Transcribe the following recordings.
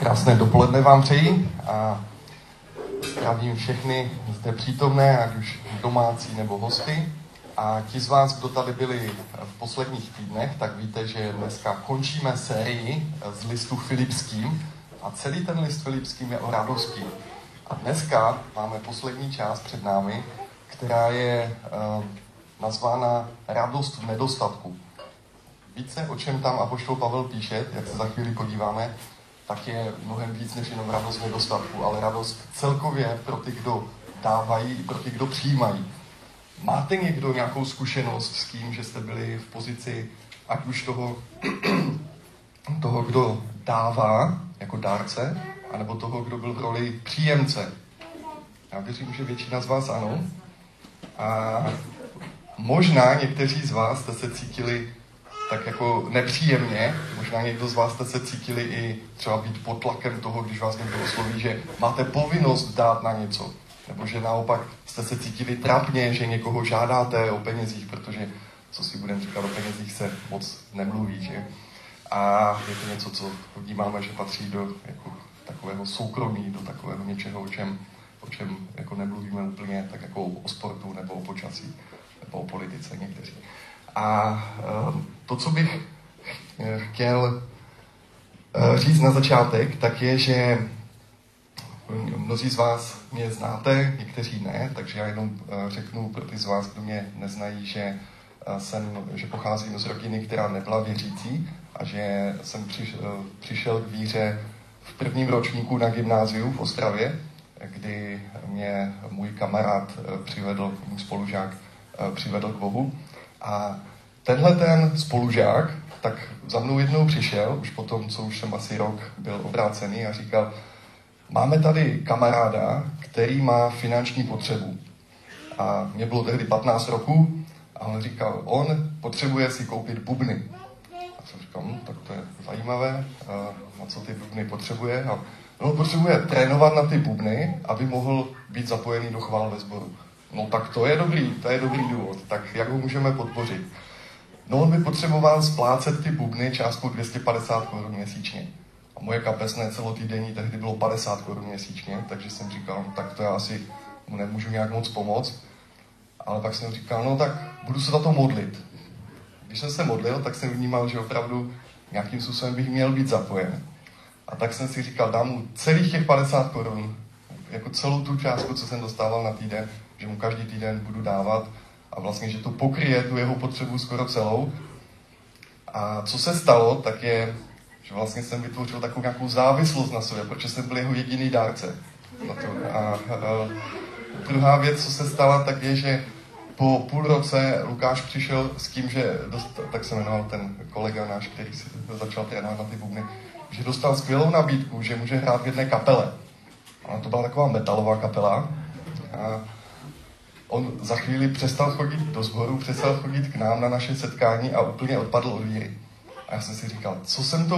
Krásné dopoledne vám přeji a zdravím všechny zde přítomné, ať už domácí nebo hosty. A ti z vás, kdo tady byli v posledních týdnech, tak víte, že dneska končíme sérii z listu Filipským a celý ten list Filipským je o radosti. A dneska máme poslední část před námi, která je nazvána Radost v nedostatku. Více, o čem tam apoštol Pavel píše, jak se za chvíli podíváme, tak je mnohem víc než jenom radost nedostatku, ale radost celkově pro ty, kdo dávají i pro ty, kdo přijímají. Máte někdo nějakou zkušenost s tím, že jste byli v pozici ať už toho kdo dává jako dárce, anebo toho, kdo byl v roli příjemce? Já věřím, že většina z vás ano. A možná někteří z vás jste se cítili tak jako nepříjemně, možná někdo z vás jste se cítili i třeba být pod tlakem toho, když vás někdo osloví, že máte povinnost dát na něco. Nebo že naopak jste se cítili trápně, že někoho žádáte o penězích, protože co si budeme říkat, o penězích se moc nemluví, že? A je to něco, co vnímáme, že patří do jako takového soukromí, do takového něčeho, o čem jako nemluvíme úplně, tak jako o sportu, nebo o počasí, nebo o politice někteří. A to, co bych chtěl říct na začátek, tak je, že mnozí z vás mě znáte, někteří ne, takže já jenom řeknu pro ty z vás, kdo mě neznají, že pocházím z rodiny, která nebyla věřící a že jsem přišel k víře v prvním ročníku na gymnáziu v Ostravě, kdy mě můj kamarád přivedl, můj spolužák přivedl k Bohu. A tenhle ten spolužák tak za mnou jednou přišel, už potom, co už jsem asi rok byl obrácený a říkal: máme tady kamaráda, který má finanční potřebu. A mě bylo tehdy 15 roků a on říkal, on potřebuje si koupit bubny. A jsem říkal, tak to je zajímavé, na co ty bubny potřebuje. A on potřebuje trénovat na ty bubny, aby mohl být zapojený do chvál ve sboru. No tak to je dobrý důvod, tak jak ho můžeme podpořit? No on by potřeboval splácet ty bubny částkou 250 korun měsíčně. A moje kapesné celotýdenní tehdy bylo 50 korun měsíčně, takže jsem říkal, tak to já asi mu nemůžu nějak moc pomoct. Ale pak jsem říkal, tak budu se za to modlit. Když jsem se modlil, tak jsem vnímal, že opravdu nějakým způsobem bych měl být zapojen. A tak jsem si říkal, dám mu celých těch 50 korun, jako celou tu částku, co jsem dostával na týden, že mu každý týden budu dávat a vlastně, že to pokryje tu jeho potřebu skoro celou. A co se stalo, tak je, že vlastně jsem vytvořil takovou nějakou závislost na sobě, protože jsem byl jeho jediný dárce. A druhá věc, co se stala, tak je, že po půl roce Lukáš přišel s tím, že tak se jmenoval ten kolega náš, který si začal trénovat na ty bubny, že dostal skvělou nabídku, že může hrát v jedné kapele. A to byla taková metalová kapela. A on za chvíli přestal chodit do sboru, přestal chodit k nám na naše setkání a úplně odpadl od víry. A já jsem si říkal, co jsem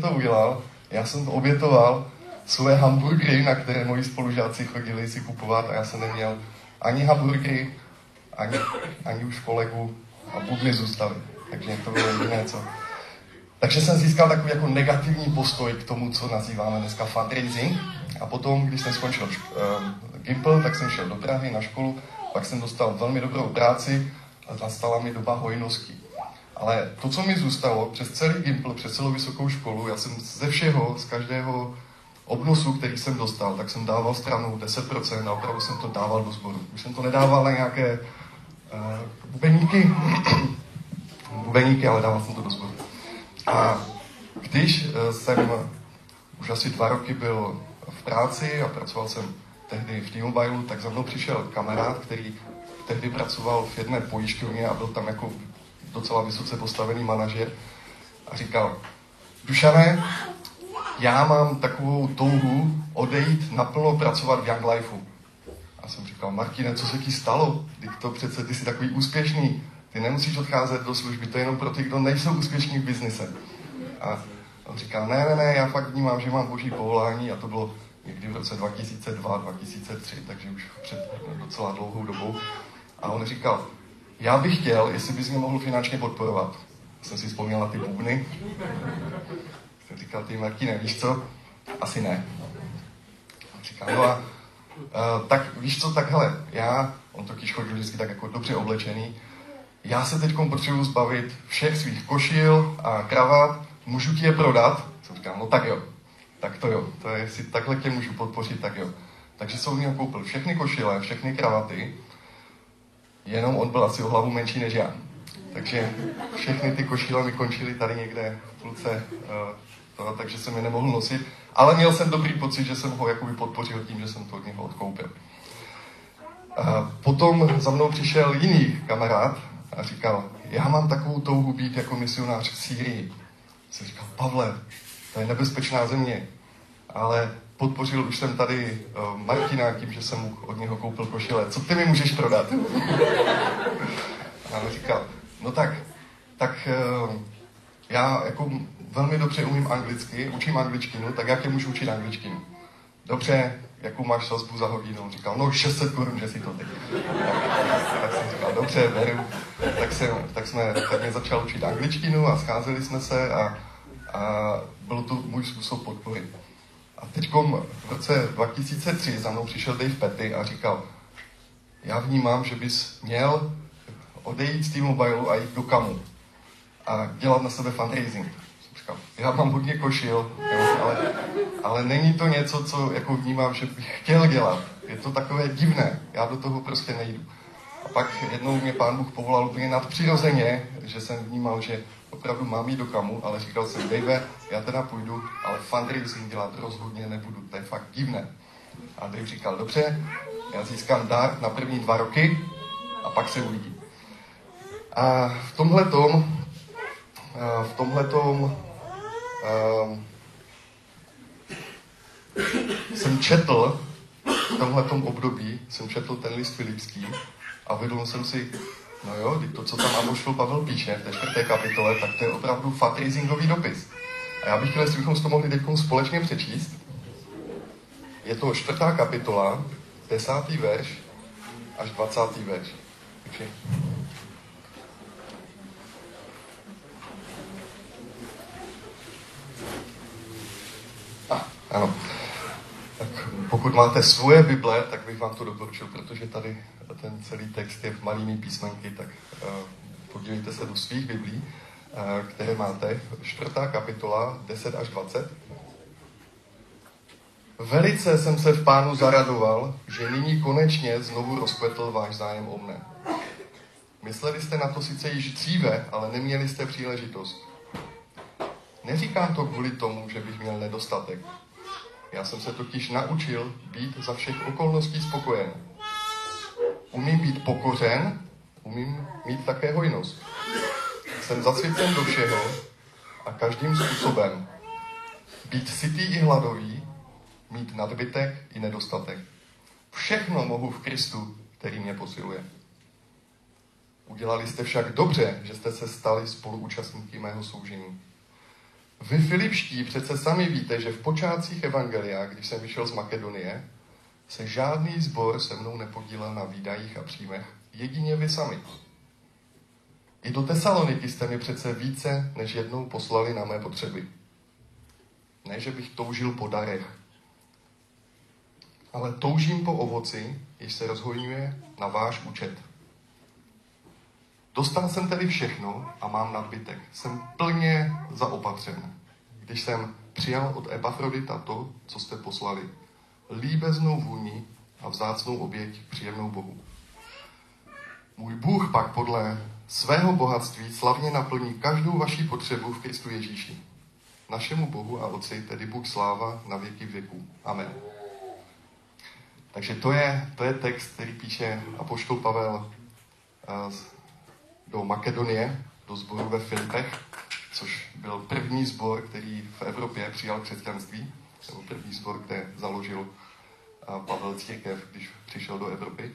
to udělal? Já jsem obětoval své hamburgery, na které moji spolužáci chodili si kupovat a já jsem neměl ani hamburgery, ani už kolegu a bubny zůstaly. Takže to bylo jediné, co... Takže jsem získal takový jako negativní postoj k tomu, co nazýváme dneska fundraising. A potom, když jsem skončil Gimple, tak jsem šel do Prahy na školu, pak jsem dostal velmi dobrou práci a nastala mi doba hojnosti. Ale to, co mi zůstalo přes celý Gimple, přes celou vysokou školu, já jsem ze všeho, z každého obnosu, který jsem dostal, tak jsem dával stranou 10% a opravdu jsem to dával do sboru. Už jsem to nedával na nějaké bubeníky, ale dával jsem to do sboru. A když jsem už asi 2 roky byl v práci a pracoval jsem tehdy v T-Mobilu, tak za mnou přišel kamarád, který tehdy pracoval v jedné pojišťovně a byl tam jako docela vysoce postavený manažer a říkal: Dušane, já mám takovou touhu odejít naplno pracovat v Young Lifeu. A jsem říkal: Martine, co se ti stalo? Ty jsi takový úspěšný, ty nemusíš odcházet do služby, to je jenom pro ty, kdo nejsou úspěšní v biznise. A on říkal: ne, já fakt vnímám, že mám boží povolání, a to bylo někdy v roce 2002, 2003, takže už před docela dlouhou dobou. A on říkal: já bych chtěl, jestli bys mě mohl finančně podporovat. Jsem si vzpomněl na ty bubny. říkal, ty Martine, víš co? Asi ne. Říkal, no a tak víš co, tak hele, já, on totiž chodil vždycky tak jako dobře oblečený, já se teď potřebuji zbavit všech svých košil a kravat, můžu ti je prodat? Jsem říkal, no tak jo, tak to jo, to jestli takhle tě můžu podpořit, tak jo. Takže jsem mi koupil všechny košile, všechny kravaty, jenom on byl asi o hlavu menší než já. Takže všechny ty košile mi končily tady někde v půlce, takže jsem je nemohl nosit. Ale měl jsem dobrý pocit, že jsem ho jakoby podpořil tím, že jsem to od něho odkoupil. Potom za mnou přišel jiný kamarád a říkal, já mám takovou touhu být jako misionář v Sýrii. Jsem říkal, Pavle, to je nebezpečná země, ale podpořil už jsem tady Martina tím, že jsem mu od něho koupil košile. Co ty mi můžeš prodat? A on říkal, no tak já jako velmi dobře umím anglicky, učím angličtinu, tak jak je můžu učit angličtinu? Dobře, jakou máš sazbu za hodinu? On říkal, no 600 korun, že si to teď. Tak jsem říkal, dobře, beru. Tak mě začal učit angličtinu a scházeli jsme se a byl to můj způsob podpory. A teďkom v roce 2003 za mnou přišel Dave Petty a říkal, já vnímám, že bys měl odejít z T-Mobilu a jít do KAMU a dělat na sebe fundraising. Říkal, já mám hodně košil, ale není to něco, co jako vnímám, že bych chtěl dělat. Je to takové divné, já do toho prostě nejdu. A pak jednou mě Pán Bůh povolal úplně nadpřirozeně, že jsem vnímal, že opravdu mám jít do KAMU, ale říkal jsem, Dave, já teda půjdu, ale fundraising dělat rozhodně nebudu, to je fakt divné. A Dave říkal, dobře, já získám dar na první 2 roky a pak se uvidí. A v tomhletom v tomhletom období jsem četl ten list Filipský a uvědomil jsem si, no jo, to, co tam apoštol Pavel píše v té 4. kapitole, tak to je opravdu fundraisingový dopis. A já bych chtěl, jestli bychom si to mohli teď společně přečíst. Je to 4. kapitola, 10. verš až 20. verš. Takže... Ano. Tak pokud máte svoje Bible, tak bych vám to doporučil, protože tady ten celý text je v malými písmenky, tak podívejte se do svých Biblí, které máte. 4. kapitola, 10 až 20. Velice jsem se v Pánu zaradoval, že nyní konečně znovu rozkvetl váš zájem o mne. Mysleli jste na to sice již dříve, ale neměli jste příležitost. Neříkám to kvůli tomu, že bych měl nedostatek. Já jsem se totiž naučil být za všech okolností spokojen. Umím být pokořen, umím mít také hojnost. Jsem zasvěcen do všeho a každým způsobem. Být sytý i hladový, mít nadbytek i nedostatek. Všechno mohu v Kristu, který mě posiluje. Udělali jste však dobře, že jste se stali spoluúčastníky mého soužení. Vy, Filipští, přece sami víte, že v počátcích evangelia, když jsem vyšel z Makedonie, se žádný sbor se mnou nepodílel na výdajích a příjmech, jedině vy sami. I do Tesaloniky jste mi přece více než jednou poslali na mé potřeby. Ne, že bych toužil po darech, ale toužím po ovoci, jež se rozhojňuje na váš účet. Dostal jsem tedy všechno a mám nadbytek. Jsem plně zaopatřen, když jsem přijal od Epafrodita to, co jste poslali. Líbeznou vůni a vzácnou oběť příjemnou Bohu. Můj Bůh pak podle svého bohatství slavně naplní každou vaši potřebu v Kristu Ježíši. Našemu Bohu a Otci, tedy Bůh sláva na věky věků. Amen. Takže to je text, který píše apoštol Pavel do Makedonie, do sboru ve Filipech, což byl první sbor, který v Evropě přijal křesťanství, nebo první sbor, kde založil Pavel církev, když přišel do Evropy.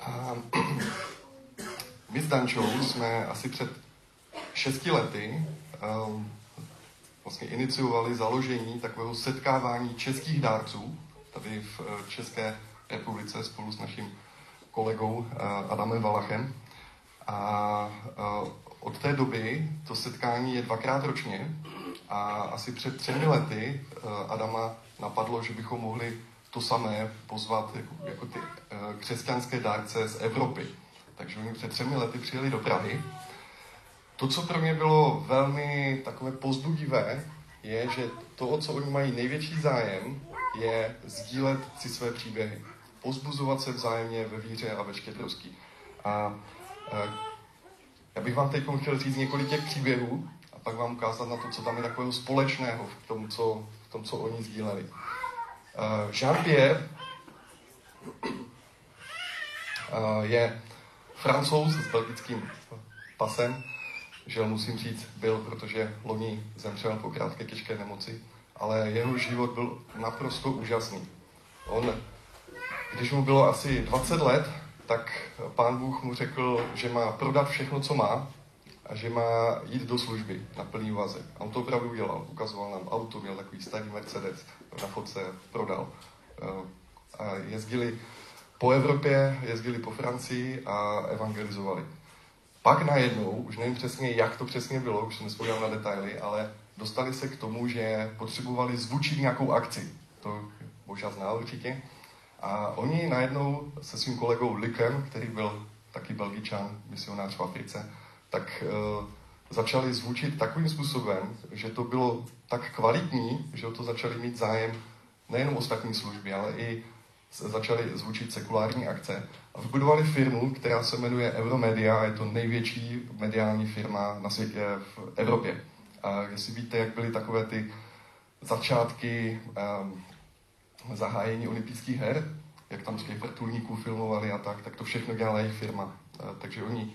A my s Dančou jsme asi před 6 lety vlastně iniciovali založení takového setkávání českých dárců tady v České republice spolu s naším kolegou Adamem Valachem. A od té doby to setkání je 2krát ročně A asi před 3 lety Adama napadlo, že bychom mohli to samé pozvat jako ty křesťanské dárce z Evropy. Takže oni před 3 lety přijeli do Prahy. To, co pro mě bylo velmi takové povzbudivé, je, že to, o co oni mají největší zájem, je sdílet si své příběhy. Pozbuzovat se vzájemně ve víře a ve štědrosti. A já bych vám teď chtěl říct několik těch příběhů a pak vám ukázat na to, co tam je takového společného v tom, co oni sdíleli. Jean-Pierre je Francouz s belgickým pasem, že musím říct byl, protože loni zemřel po krátké těžké nemoci, ale jeho život byl naprosto úžasný. On, když mu bylo asi 20 let, tak Pán Bůh mu řekl, že má prodat všechno, co má, a že má jít do služby na plný vazek. A on to opravdu udělal. Ukazoval nám auto, měl takový starý Mercedes, na fotce prodal. A jezdili po Evropě, jezdili po Francii a evangelizovali. Pak najednou, už nevím přesně, jak to přesně bylo, už se nespojím na detaily, ale dostali se k tomu, že potřebovali zvučit nějakou akci. To možná zná určitě. A oni najednou se svým kolegou Likem, který byl taky Belgičan, misionář v Africe, tak začali zvučit takovým způsobem, že to bylo tak kvalitní, že o to začali mít zájem nejenom ostatní služby, ale i začali zvučit sekulární akce. A vybudovali firmu, která se jmenuje Euromedia a je to největší mediální firma na světě v Evropě. A jestli víte, jak byly takové ty začátky zahájení olympijských her, jak tam z těch vrtulníků filmovali a tak to všechno dělala jejich firma. Takže oni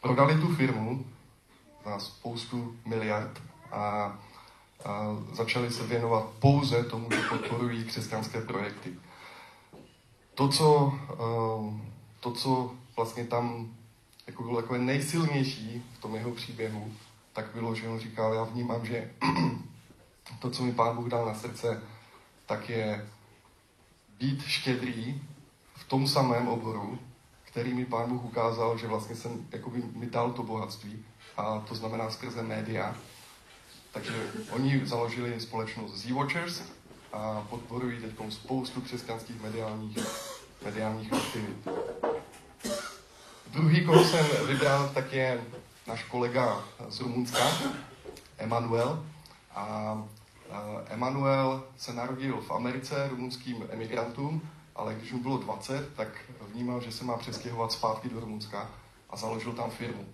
prodali tu firmu za spoustu miliard a začali se věnovat pouze tomu, že podporují křesťanské projekty. To, co vlastně tam jako bylo takové nejsilnější v tom jeho příběhu, tak bylo, že on říkal, já vnímám, že to, co mi Pán Bůh dal na srdce, tak je být štědrý v tom samém oboru, který mi Pán Bůh ukázal, že vlastně jsem, jakoby mi dal to bohatství, a to znamená skrze média. Takže oni založili společnost Z-Watchers a podporují teď spoustu křesťanských mediálních aktivit. Druhý, koho jsem vybral, tak je náš kolega z Rumunska, Emmanuel. Emmanuel se narodil v Americe rumunským emigrantům, ale když mu bylo 20, tak vnímal, že se má přestěhovat zpátky do Rumunska a založil tam firmu.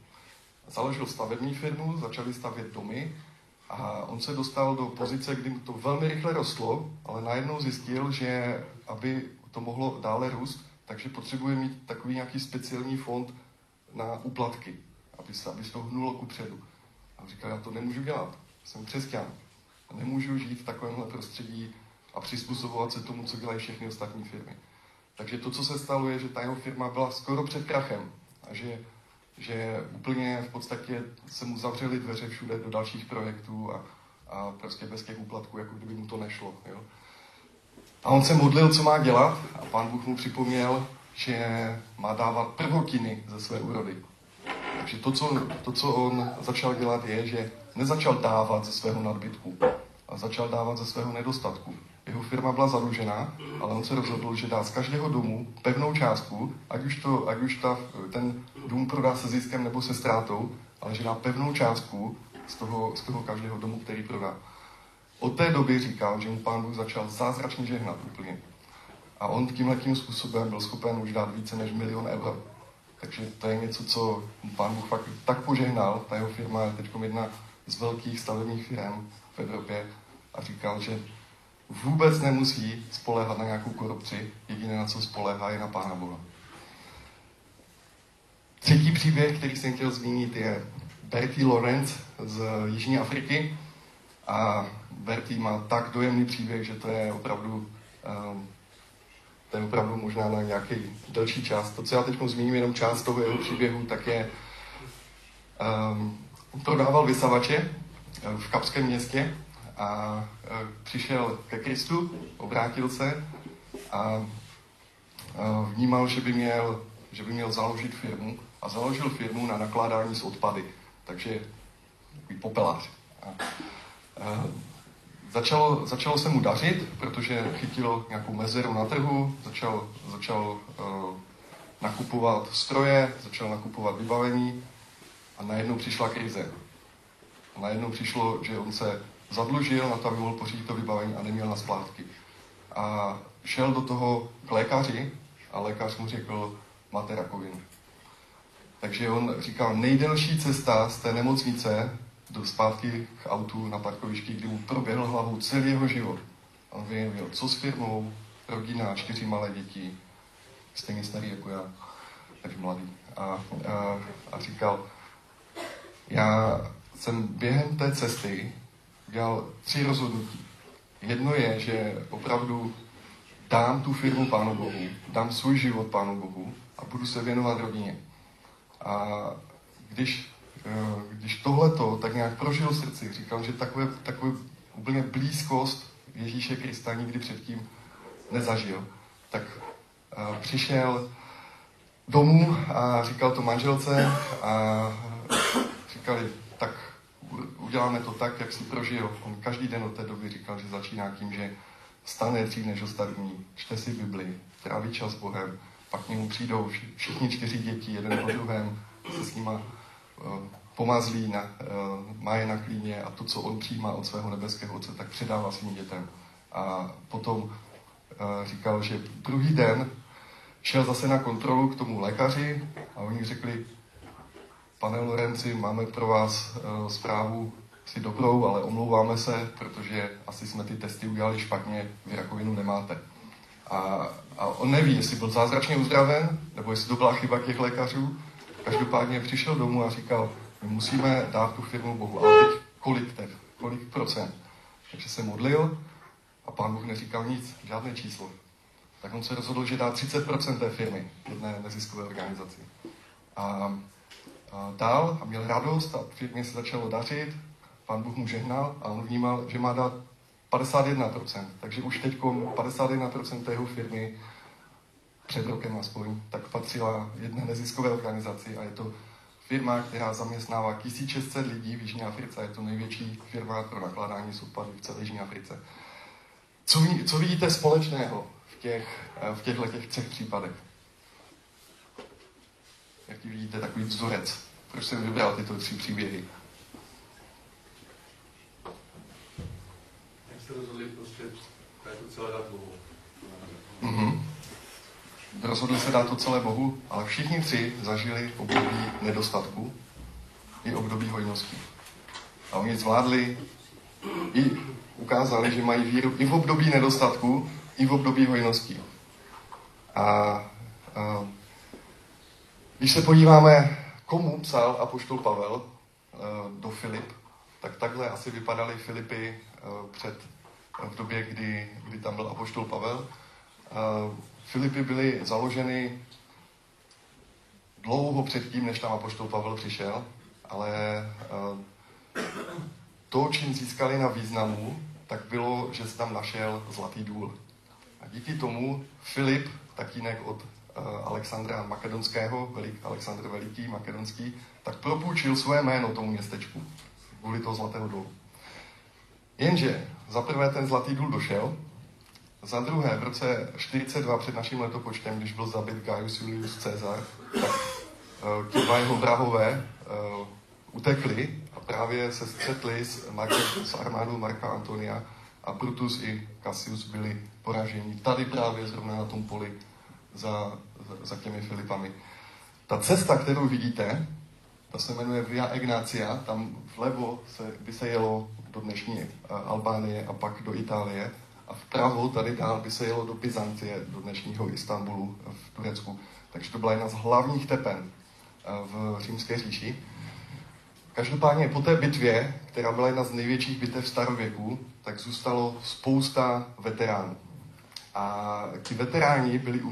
Založil stavební firmu, začali stavět domy a on se dostal do pozice, kdy mu to velmi rychle rostlo, ale najednou zjistil, že aby to mohlo dále růst, takže potřebuje mít takový nějaký speciální fond na úplatky, aby se to hnulo kupředu. A říkal, já to nemůžu dělat, jsem křesťan. Nemůžu žít v takovémhle prostředí a přizpůsobovat se tomu, co dělají všechny ostatní firmy. Takže to, co se stalo, je, že ta jeho firma byla skoro před krachem a že úplně v podstatě se mu zavřely dveře všude do dalších projektů a prostě bez těch úplatků, jako kdyby mu to nešlo. Jo? A on se modlil, co má dělat, a Pán Bůh mu připomněl, že má dávat prvotiny ze své úrody. Takže to, co on začal dělat, je, že nezačal dávat ze svého nadbytku, a začal dávat ze svého nedostatku. Jeho firma byla zadlužená, ale on se rozhodl, že dá z každého domu pevnou částku, ať už ten dům prodá se ziskem nebo se ztrátou, ale že dá pevnou částku z toho každého domu, který prodá. Od té doby říkal, že mu Pán Bůh začal zázračně žehnat úplně. A on tímhletím způsobem byl schopen už dát více než 1 000 000 eur. Takže to je něco, co Pán Bůh fakt tak požehnal. Ta jeho firma je teď jedna z velkých stavebních firm v Evropě a říkal, že vůbec nemusí spoléhat na nějakou korupci, jediné, na co spoléhá, je na Pána Boha. Třetí příběh, který jsem chtěl zmínit, je Bertie Lawrence z Jižní Afriky. A Bertie má tak dojemný příběh, že to je opravdu možná na nějaký delší část. To, co já teď zmíním, jenom část toho jeho příběhu, tak je prodával vysavače v Kapském městě a přišel ke Kristu, obrátil se a vnímal, že by měl založit firmu a založil firmu na nakládání s odpady. Takže takový popelář. A Začalo se mu dařit, protože chytil nějakou mezeru na trhu, začal nakupovat stroje, začal nakupovat vybavení a najednou přišla krize. A najednou přišlo, že on se zadlužil na to, aby mohl pořídit to vybavení a neměl na splátky. A šel do toho k lékaři a lékař mu řekl, máte rakovinu. Takže on říkal, nejdelší cesta z té nemocnice do zpátky k autu na parkovišti, kdy mu proběhl hlavou celý jeho život. On věděl, co s firmou, rodina, 4 malé děti, stejně starý jako já, takže mladý. A říkal, já jsem během té cesty dělal 3 rozhodnutí. Jedno je, že opravdu dám tu firmu Pánu Bohu, dám svůj život Pánu Bohu a budu se věnovat rodině. A když tohleto tak nějak prožil srdci, říkám, že takové úplně blízkost Ježíše Krista nikdy předtím nezažil. Tak přišel domů a říkal to manželce a říkali, tak uděláme to tak, jak jsi prožil. On každý den od té doby říkal, že začíná tím, že vstane dřív než ostatní, čte si Bibli, tráví čas s Bohem, pak k němu přijdou všichni 4 děti, jeden po druhém, se s nima pomazlí, má je na klíně a to, co on přijímá od svého nebeského otce, tak předává svým dětem. A potom říkal, že druhý den šel zase na kontrolu k tomu lékaři a oni řekli, pane Lawrenci, máme pro vás zprávu si dobrou, ale omlouváme se, protože asi jsme ty testy udělali špatně, vy rakovinu nemáte. A on neví, jestli byl zázračně uzdraven, nebo jestli to byla chyba těch lékařů. Každopádně přišel domů a říkal, my musíme dát tu firmu Bohu, ale teď kolik procent. Takže se modlil a Pán Bůh neříkal nic, žádné číslo. Tak on se rozhodl, že dá 30% té firmy jedné neziskové organizaci. A dál a měl radost a firmě se začalo dařit, Pán Bůh mu žehnal a on vnímal, že má dát 51%. Takže už teď 51% té jeho firmy před rokem aspoň, tak patřila jedné neziskové organizaci a je to firma, která zaměstnává 1600 lidí v Jižní Africe. Je to největší firma pro nakládání s odpady v celé Jižní Africe. Co vidíte společného v těchto třech případech? Jaký vidíte takový vzorec? Proč jsem vybral tyto 3 příběhy? Jak se rozhodli prostě to celé dát Bohu? Rozhodli se dát to celé Bohu, ale všichni 3 zažili období nedostatku i období hojnosti. A oni zvládli i ukázali, že mají víru i v období nedostatku, i v období hojnosti. A když se podíváme, komu psal apoštol Pavel do Filip, tak takhle asi vypadaly Filipy v době, kdy tam byl apoštol Pavel. Filipy byly založeny dlouho předtím, než tam apoštol Pavel přišel, ale to, čím získali na významu, tak bylo, že se tam našel zlatý důl. A díky tomu Filip, tatínek od Aleksandra Makedonského, Aleksandr Veliký, Makedonský, tak propůjčil své jméno tomu městečku kvůli toho zlatého důlu. Jenže za prvé ten zlatý důl došel, za druhé, v roce 42 před naším letopočtem, když byl zabit Gaius Julius César, tak ti 2 jeho vrahové utekli a právě se střetli s armádou Marka Antonia a Brutus i Cassius byli poraženi tady právě zrovna na tom poli za těmi Filipami. Ta cesta, kterou vidíte, ta se jmenuje Via Egnácia, tam vlevo by se jelo do dnešní Albánie a pak do Itálie, a vpravo tady dál by se jelo do Byzancie, do dnešního Istanbulu v Turecku. Takže to byla jedna z hlavních tepen v Římské říši. Každopádně po té bitvě, která byla jedna z největších bitev starověku, tak zůstalo spousta veteránů. A ti veteráni byli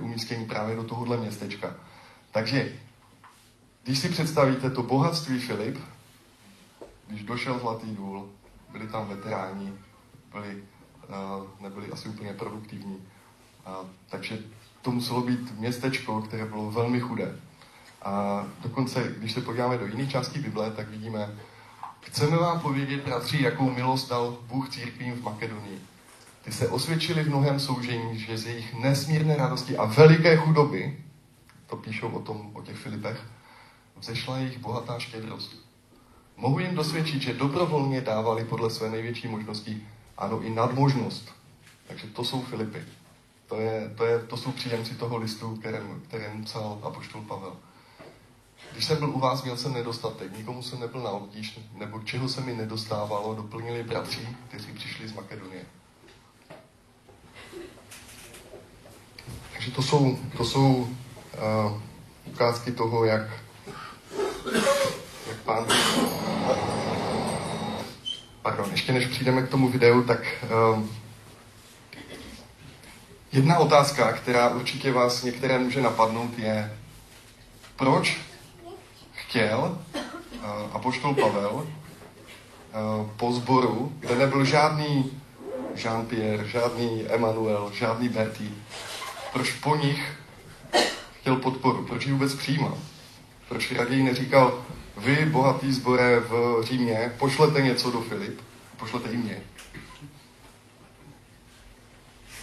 umístěni právě do tohohle městečka. Takže, když si představíte to bohatství Filip, když došel zlatý důl, byli tam veteráni, nebyli asi úplně produktivní. Takže to muselo být městečko, které bylo velmi chudé. A dokonce, když se podíváme do jiných částí Bible, tak vidíme Chceme vám povědět, bratři, jakou milost dal Bůh církvím v Makedonii. Ty se osvědčili v mnohém soužení, že z jejich nesmírné radosti a veliké chudoby, to píšou o těch Filipech, vzešla jejich bohatá štědrost. Mohu jim dosvědčit, že dobrovolně dávali podle své největší možnosti, ano i nadmožnost. Takže to jsou Filipy. To jsou příjemci toho listu, kterému psal apoštol Pavel. Když jsem byl u vás, měl jsem nedostatek, nikomu jsem nebyl na obtíž, nebo čeho se mi nedostávalo, doplnili bratři, kteří přišli z Makedonie. Takže to jsou ukázky toho, jak pán... Pardon, ještě než přijdeme k tomu videu, tak... Jedna otázka, která určitě vás některé může napadnout, je, proč chtěl apoštol Pavel po sboru, kde nebyl žádný Jean-Pierre, žádný Emmanuel, žádný Bertie, proč po nich chtěl podporu, proč ji vůbec přijímal? Proč raději neříkal, vy, bohatý sbore v Římě, pošlete něco do Filip, pošlete i mě.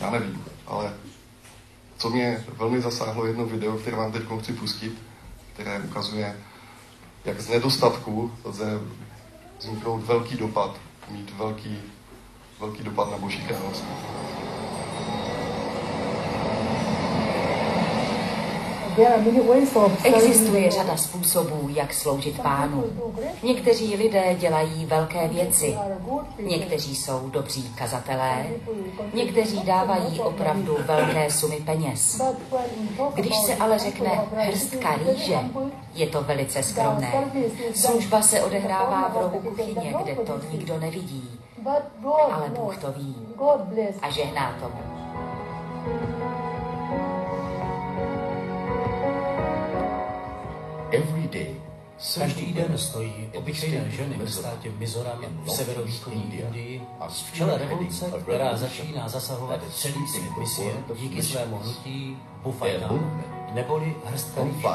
Já nevím, ale co mě velmi zasáhlo jedno video, které vám teď chci pustit, které ukazuje, jak z nedostatku lze vzniknout velký dopad, mít velký dopad na Boží království. Existuje řada způsobů, jak sloužit Pánu. Někteří lidé dělají velké věci, někteří jsou dobří kazatelé, někteří dávají opravdu velké sumy peněz. Když se ale řekne hrstka rýže, je to velice skromné. Služba se odehrává v rohu kuchyně, kde to nikdo nevidí, ale Bůh to ví a žehná tomu. Každý den stojí obyčejné ženy ve státě Mizoram v severovýchodní Indii v čele revoluce, která začíná zasahovat celý svět misie díky svému hnutí Buhfai Tham, neboli hrstka rýže.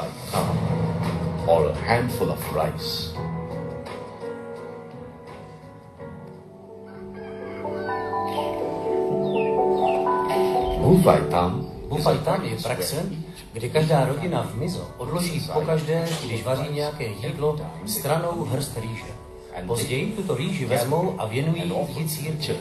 Buhfai Tham je praxe, kdy každá rodina v Mizo odloží pokaždé, když vaří nějaké jídlo, stranou hrst rýže. Později tuto rýži vezmou a věnují ji církvi.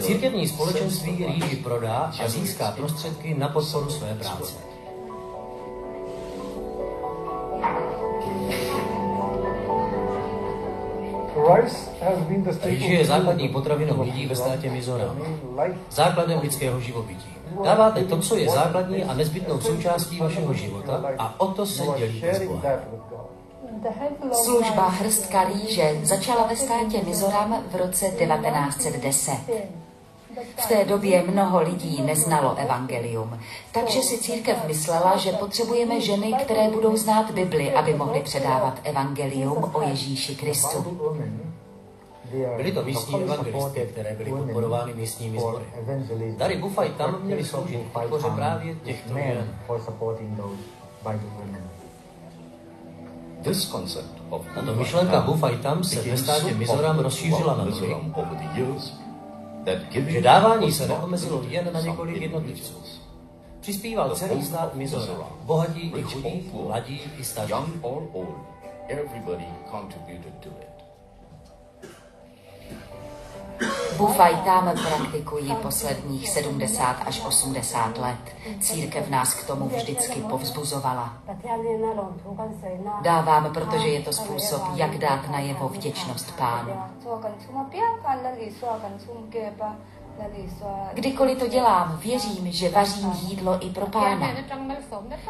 Církevní společenství rýži prodá a získá prostředky na podporu své práce. Rýže je základní potravinou lidí ve státě Mizoram, základem lidského živobytí. Dáváte to, co je základní a nezbytnou součástí vašeho života, a o to se dělíte s Bohem. Služba hrstka rýže začala ve státě Mizoram v roce 1910. V té době mnoho lidí neznalo evangelium, takže si církev myslela, že potřebujeme ženy, které budou znát Bibli, aby mohly předávat evangelium o Ježíši Kristu. Byly to místní evangelistky, které byly podporovány místními sbory. Tady Buhfai Tham měli sloužit k podpoře právě těchto žen. Tato myšlenka Buhfai Tham se ve státě Mizoram rozšířila na tolik, že dávání se neomezilo jen na několik jednotlivců. Přispíval celý stát Mizoram, bohatí i chudí, mladí i staří. Buhfai Tham praktikují posledních 70 až 80 let. Církev nás k tomu vždycky povzbuzovala. Dávám, protože je to způsob, jak dát najevo vděčnost Pánu. Kdykoliv to dělám, věřím, že vařím jídlo i pro Pána.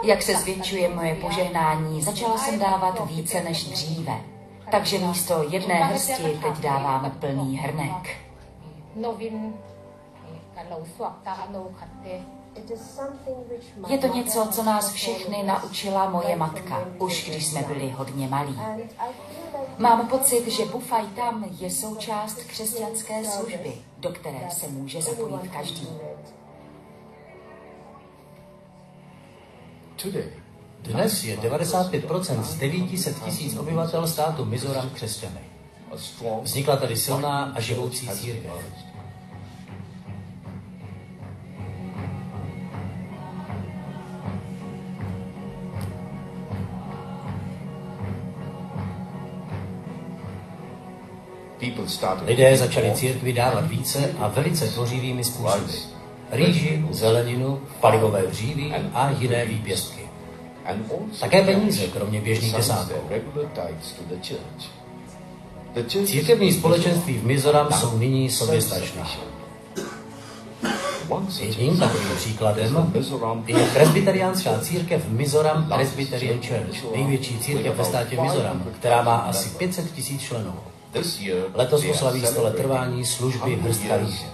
Jak se zvětšuje moje požehnání, začala jsem dávat více než dříve. Takže místo jedné hrsti teď dáváme plný hrnek. Je to něco, co nás všechny naučila moje matka, už když jsme byli hodně malí. Mám pocit, že Buhfai Tham je součást křesťanské služby, do které se může zapojit každý. Dnes je 95% z 900 tisíc obyvatel státu Mizoram křesťany. Vznikla tady silná a živoucí církev. Lidé začali církvi dávat více a velice tvořivými způsoby. Rýži, zeleninu, palivové dříví a jiné výpěstky. Také peníze, kromě běžných desátků. Církevní společenství v Mizoram jsou nyní soběstačná. Jedním takovým příkladem je presbyteriánská církev Mizoram Presbyterian Church, největší církev ve státě Mizoram, která má asi 500 tisíc členů. Letos oslaví 100 let trvání služby hrstka rýže.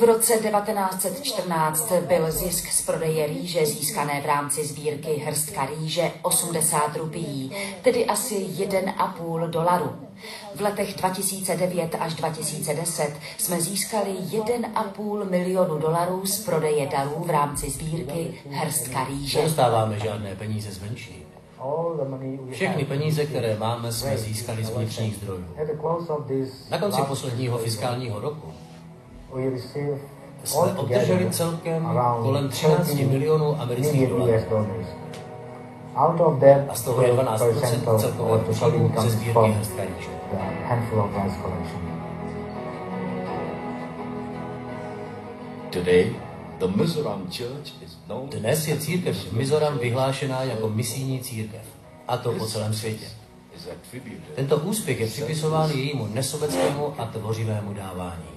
V roce 1914 byl zisk z prodeje rýže získané v rámci sbírky hrstka rýže 80 rupií, tedy asi $1,5. V letech 2009 až 2010 jsme získali $1,5 milionu z prodeje darů v rámci sbírky hrstka rýže. Nedostáváme žádné peníze zvenčí. Všechny peníze, které máme, jsme získali z vnitřních zdrojů. Na konci posledního fiskálního roku jsme obdrželi celkem kolem 13 milionů amerických dolarů. A z toho je 12% celkového příjmu ze sbírky hrstka rýže. Dnes je církev v Mizoram vyhlášená jako misijní církev, a to po celém světě. Tento úspěch je připisován jejímu nesobeckému a tvořivému dávání.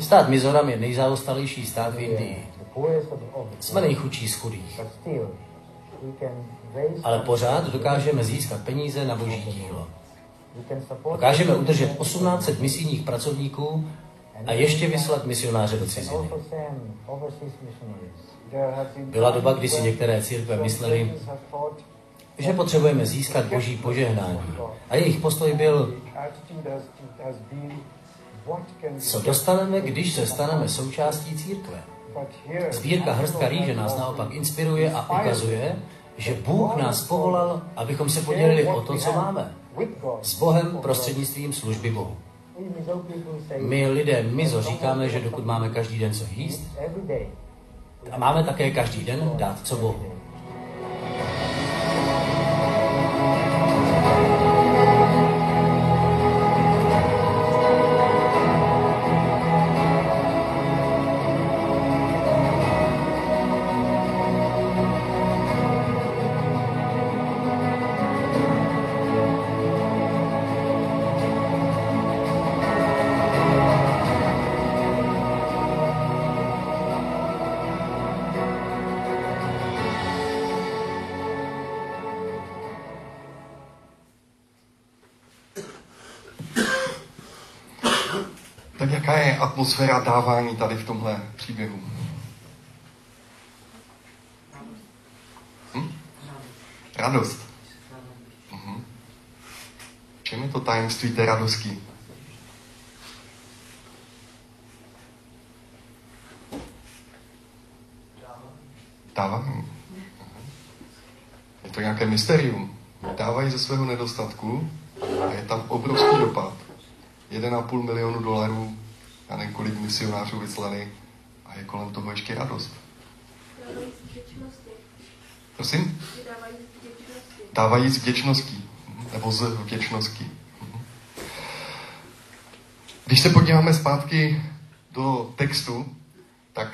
Stát Mizoram je nejzaostalejší stát v Indii. Jsme nejchudší z chudých. Ale pořád dokážeme získat peníze na boží dílo. Dokážeme udržet 1800 misijních pracovníků a ještě vyslat misionáře do ciziny. Byla doba, kdy si některé církve mysleli, že potřebujeme získat boží požehnání. A jejich postoj byl, co dostaneme, když se staneme součástí církve. Sbírka hrstka rýže nás naopak inspiruje a ukazuje, že Bůh nás povolal, abychom se podělili o to, co máme. S Bohem prostřednictvím služby Bohu. My lidé Mizo říkáme, že dokud máme každý den co jíst, a máme také každý den dát co Bohu. Jaká je atmosféra dávání tady v tomhle příběhu? Radost. Čím je to tajemství té radosti? Dávání. Je to nějaké mysterium. Dávají ze svého nedostatku a je tam obrovský dopad. $1,5 milionu a několik misionářů vyslali a je kolem toho ještě radost. Prosím? Dávají z vděčností. Nebo z vděčností. Když se podíváme zpátky do textu, tak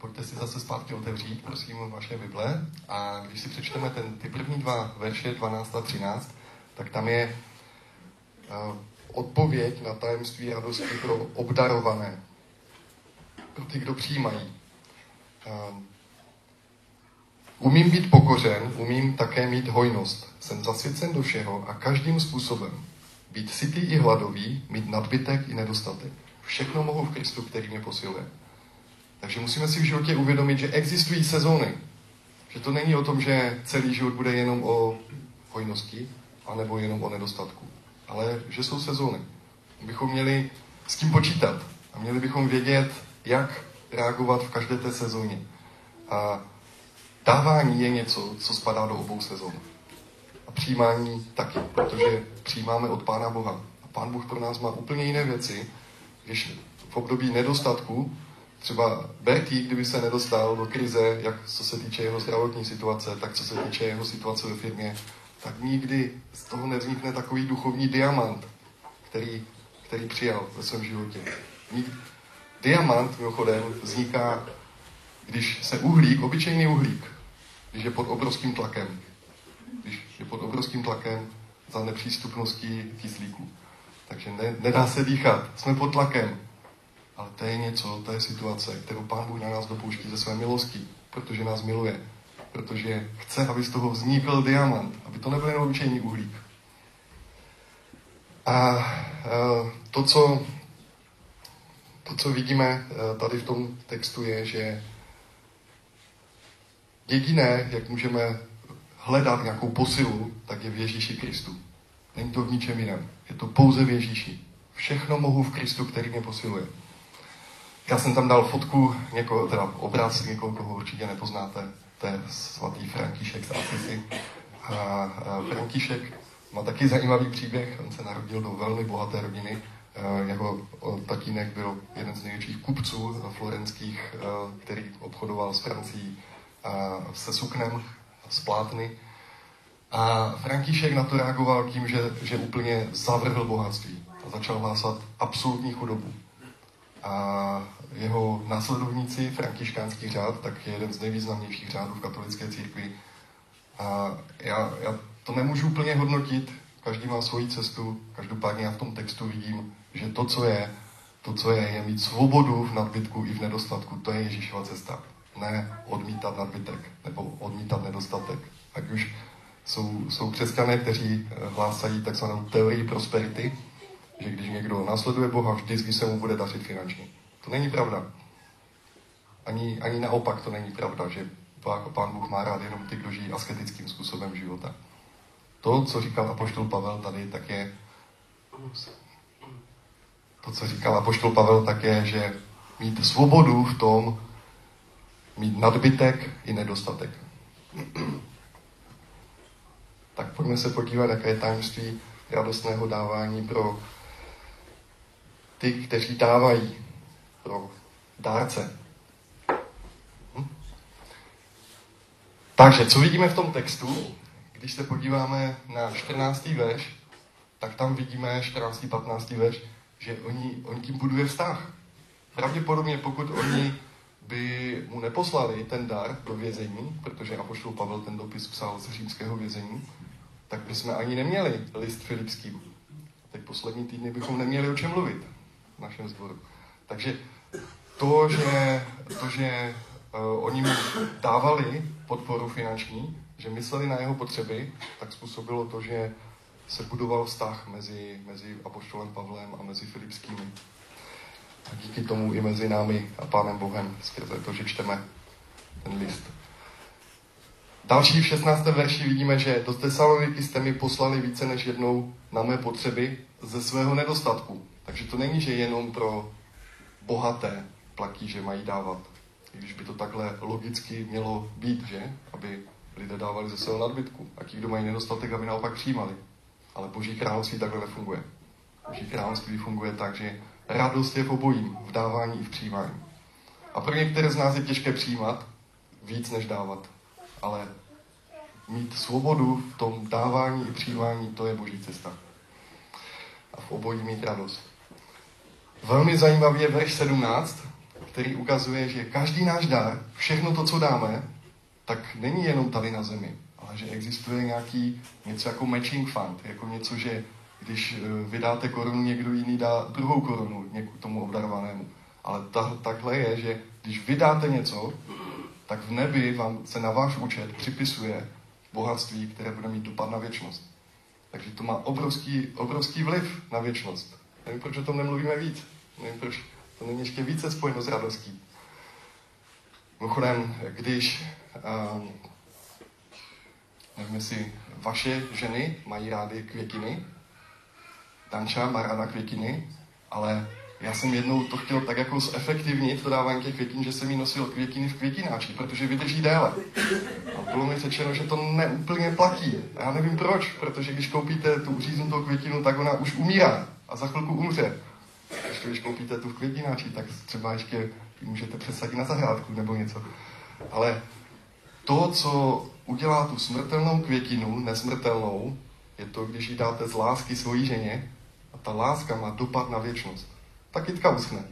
pojďte si zase zpátky otevřít, prosím, vaše Bible. A když si přečteme ty první dva verše, 12 a 13, tak tam je odpověď na tajemství radosti pro obdarované, pro ty, kdo přijímají. Umím být pokořen, umím také mít hojnost. Jsem zasvěcen do všeho a každým způsobem. Být sytý i hladový, mít nadbytek i nedostatek. Všechno mohu v Kristu, který mě posiluje. Takže musíme si v životě uvědomit, že existují sezóny. Že to není o tom, že celý život bude jenom o hojnosti, anebo jenom o nedostatku. Ale že jsou sezóny. Bychom měli s tím počítat. A měli bychom vědět, jak reagovat v každé té sezóně. A dávání je něco, co spadá do obou sezon. A přijímání taky, protože přijímáme od Pána Boha. A Pán Bůh pro nás má úplně jiné věci, když v období nedostatku, třeba Bertie, kdyby se nedostal do krize, jak co se týče jeho zdravotní situace, tak co se týče jeho situace ve firmě, tak nikdy z toho nevznikne takový duchovní diamant, který přijal ve svém životě. Diamant, mimochodem, vzniká, když se uhlík, obyčejný uhlík, když je pod obrovským tlakem, za nepřístupností kyslíku. Takže nedá se dýchat, jsme pod tlakem. Ale to je něco, to je situace, kterou Pán Bůh na nás dopouští ze své milostí, protože nás miluje, protože chce, aby z toho vznikl diamant, aby to nebyl jen obyčejný uhlík. A to, co vidíme tady v tom textu, je, že jediné, jak můžeme hledat nějakou posilu, tak je v Ježíši Kristu. Není to v ničem jiném. Je to pouze v Ježíši. Všechno mohu v Kristu, který mě posiluje. Já jsem tam dal fotku, obraz někoho, koho určitě nepoznáte. To je svatý František z Assisi. A František má taky zajímavý příběh. On se narodil do velmi bohaté rodiny. Jeho tatínek byl jeden z největších kupců florenských, který obchodoval s Francií se suknem z plátny. A František na to reagoval tím, že úplně zavrhl bohatství a začal hlásat absolutní chudobu. A jeho následovníci, Františkánský řád, tak je jeden z nejvýznamnějších řádů v katolické církvi. A já to nemůžu úplně hodnotit, každý má svoji cestu, každopádně já v tom textu vidím, že to, co je mít svobodu v nadbytku i v nedostatku, to je Ježíšova cesta. Ne odmítat nadbytek, nebo odmítat nedostatek. Ať už jsou křesťané, kteří hlásají takzvanou teorii prosperity, že když někdo následuje Boha, vždycky se mu bude dařit finančně. To není pravda. Ani naopak to není pravda, že Pán Bůh má rád jenom ty, kdo žijí asketickým způsobem života. To, co říkal apoštol Pavel tady, tak je... že mít svobodu v tom, mít nadbytek i nedostatek. Tak pojďme se podívat, jaké je tajemství radostného dávání pro ty, kteří dávají, pro dárce. Takže, co vidíme v tom textu? Když se podíváme na 14. verš, tak tam vidíme 14. 15. verš, že on tím buduje vztah. Pravděpodobně, pokud oni by mu neposlali ten dar do vězení, protože apoštol Pavel ten dopis psal z římského vězení, tak bychom ani neměli list Filipským. Teď poslední týdny bychom neměli o čem mluvit v našem sboru. Takže to, že oni mu dávali podporu finanční, že mysleli na jeho potřeby, tak způsobilo to, že se budoval vztah mezi apoštolem Pavlem a mezi Filipskými. A díky tomu i mezi námi a Pánem Bohem skrze to, že čteme ten list. Další v 16. verši vidíme, že do Tesaloniky jste mi poslali více než jednou na mé potřeby ze svého nedostatku. Takže to není, že jenom pro bohaté platí, že mají dávat. I když by to takhle logicky mělo být, že? Aby lidé dávali ze svého nadbytku. A ti, kdo mají nedostatek, aby naopak přijímali. Ale Boží království takhle nefunguje. Boží království funguje tak, že radost je v obojím, v dávání i v přijímání. A pro některé z nás je těžké přijímat víc než dávat. Ale mít svobodu v tom dávání i přijímání, to je Boží cesta. A v obojí mít radost. Velmi zajímavý je verš 17, který ukazuje, že každý náš dar, všechno to, co dáme, tak není jenom tady na zemi, ale že existuje něco jako matching fund, jako něco, že když vydáte korunu, někdo jiný dá druhou korunu tomu obdarovanému. Ale takhle je, že když vydáte něco, tak v nebi vám se na váš účet připisuje bohatství, které bude mít dopad na věčnost. Takže to má obrovský vliv na věčnost. Nevím, proč o tom nemluvíme víc. Nevím proč, to není ještě více spojeno s radostí. Mimochodem, když, nevím, jestli vaše ženy mají rády květiny, Danča má ráda květiny, ale já jsem jednou to chtěl tak jako zefektivnit, to dávání těch květin, že jsem jí nosil květiny v květináči, protože vydrží déle. A bylo mi řečeno, že to neúplně platí. A já nevím proč, protože když koupíte tu uříznutou květinu, tak ona už umírá a za chvilku umře. Ještě když koupíte tu v květináči, tak třeba ještě můžete přesadit na zahrádku nebo něco. Ale to, co udělá tu smrtelnou květinu nesmrtelnou, je to, když jí dáte z lásky svojí ženě a ta láska má dopad na věčnost. Ta kytka uschne,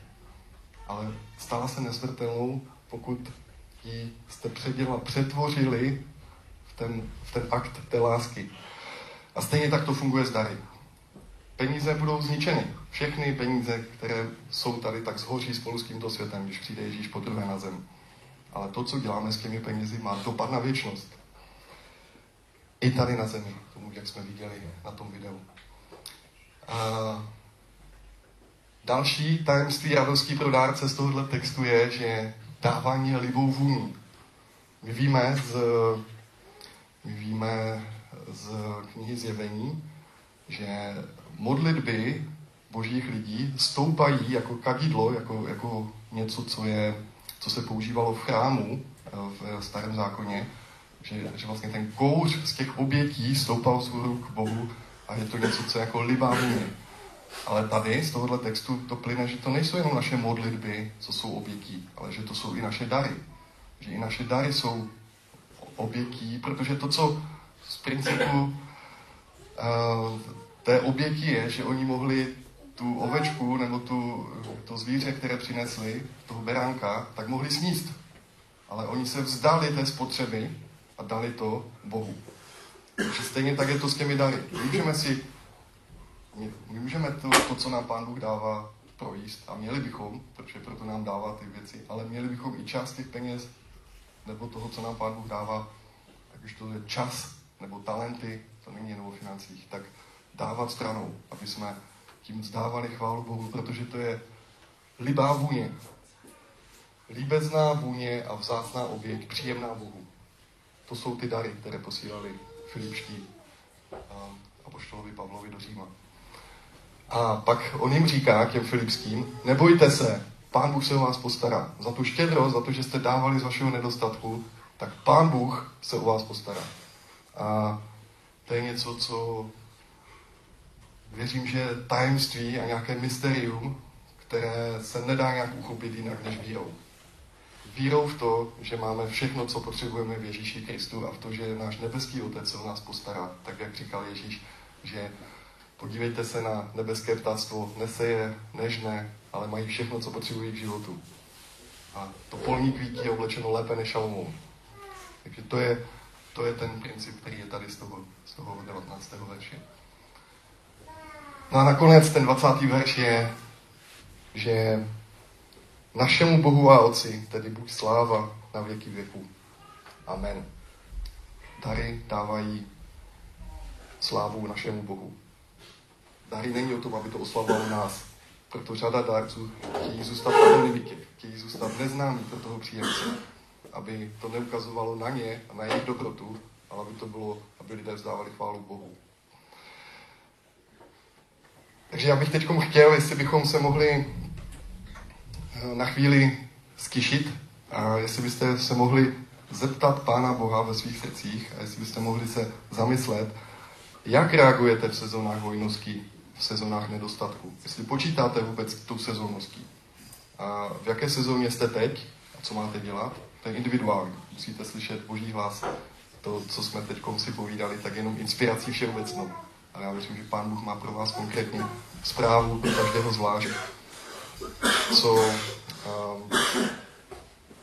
ale stala se nesmrtelnou, pokud ji jste přetvořili v ten akt té lásky. A stejně tak to funguje s dary. Peníze budou zničeny. Všechny peníze, které jsou tady, tak zhoří spolu s tímto světem, když přijde Ježíš podruhé na zem. Ale to, co děláme s těmi penězi, má dopad na věčnost. I tady na zemi, tomu, jak jsme viděli na tom videu. A další tajemství radosti pro dárce z tohoto textu je, že dávání je libou vůní. My víme z knihy Zjevení, že modlitby božích lidí stoupají jako kadidlo, jako něco, co se používalo v chrámu v Starém zákoně, že vlastně ten kouř z těch obětí stoupal z hůru k Bohu a je to něco, co jako libá vůně. Ale tady z tohohle textu to plyne, že to nejsou jenom naše modlitby, co jsou obětí, ale že to jsou i naše dary. Že i naše dary jsou obětí, protože to, co z principu té oběti je, že oni mohli tu ovečku nebo to zvíře, které přinesli, toho beránka, tak mohli sníst. Ale oni se vzdali té spotřeby a dali to Bohu. Takže stejně tak je to s těmi dary. My můžeme to, co nám Pán Bůh dává, projíst a měli bychom, protože proto nám dává ty věci, ale měli bychom i část těch peněz nebo toho, co nám Pán Bůh dává, tak už to je čas nebo talenty, to není jenom o financích, tak dávat stranou, aby jsme tím vzdávali chválu Bohu, protože to je libá vůně. Líbezná vůně a vzácná oběť, příjemná Bohu. To jsou ty dary, které posílali Filipští apoštolovi Pavlovi do Říma. A pak on jim říká, těm Filipským, nebojte se, Pán Bůh se o vás postará. Za tu štědrost, za to, že jste dávali z vašeho nedostatku, tak Pán Bůh se o vás postará. A to je něco, co věřím, že tajemství a nějaké mysterium, které se nedá nějak uchopit jinak než vírou. Vírou v to, že máme všechno, co potřebujeme v Ježíši Kristu a v to, že náš nebeský Otec se o nás postará, tak jak říkal Ježíš, že podívejte se na nebeské ptáctvo, neseje, nežne, ale mají všechno, co potřebují k životu. A to polní kvítí je oblečeno lépe než Šalomoun. Takže to je ten princip, který je tady z toho 19. verše. No a nakonec ten 20. verš je, že našemu Bohu a Otci, tedy buď sláva na věky věků. Amen. Dary dávají slávu našemu Bohu. Dary není o tom, aby to oslavovalo nás. Proto řada dárců chtějí zůstat anonymity, chtějí zůstat neznámí pro toho příjemce, aby to neukazovalo na ně a na jejich dobrotu, ale aby to bylo, aby lidé vzdávali chválu Bohu. Takže já bych teď chtěl, jestli bychom se mohli na chvíli ztišit a jestli byste se mohli zeptat Pána Boha ve svých srdcích a jestli byste mohli se zamyslet, jak reagujete v sezónách hojnosti, v sezónách nedostatku? Jestli počítáte vůbec tou sezónností? A v jaké sezóně jste teď? A co máte dělat? To je individuální. Musíte slyšet Boží hlas. To, co jsme teď si povídali, tak jenom inspirací všeobecnou. A já myslím, že Pán Bůh má pro vás konkrétní zprávu pro každého zvlášť.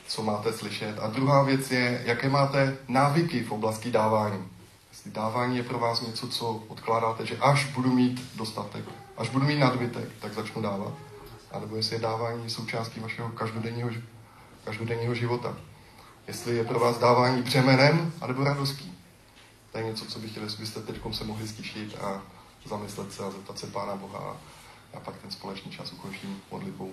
Co máte slyšet? A druhá věc je, jaké máte návyky v oblasti dávání. Jestli dávání je pro vás něco, co odkládáte, že až budu mít dostatek, až budu mít nadbytek, tak začnu dávat. A nebo jestli je dávání součástí vašeho každodenního života. Jestli je pro vás dávání břemenem, anebo radostí. To je něco, co bych chtěl, jestli byste teď se mohli stišit a zamyslet se a zeptat se Pána Boha a pak ten společný čas ukončím modlitbou.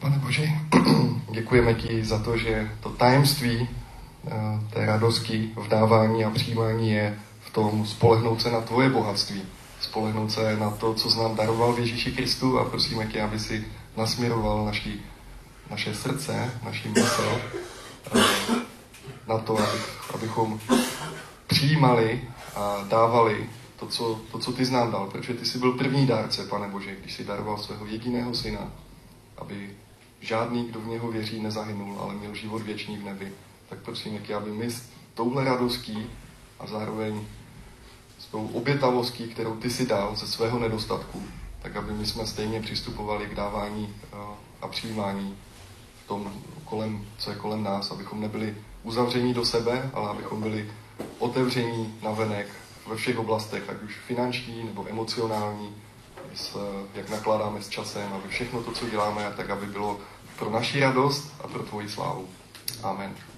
Pane Bože, děkujeme ti za to, že to tajemství té radosti v dávání a přijímání je v tom spolehnout se na tvoje bohatství, spolehnout se na to, co jsi nám daroval v Ježíši Kristu, a prosíme tě, aby si nasměroval naše srdce, naši mysl na to, abychom přijímali a dávali to, co ty jsi nám dal, protože ty jsi byl první dárce, Pane Bože, když jsi daroval svého jediného syna, aby žádný, kdo v něho věří, nezahynul, ale měl život věčný v nebi. Tak prosím tě, aby my s touhle radostí a zároveň s tou obětavostí, kterou ty si dal ze svého nedostatku, tak aby my jsme stejně přistupovali k dávání a přijímání v tom, co je kolem nás, abychom nebyli uzavření do sebe, ale abychom byli otevření navenek ve všech oblastech, ať už finanční nebo emocionální, jak nakládáme s časem, aby všechno to, co děláme, tak aby bylo pro naši radost a pro tvoji slávu. Amen.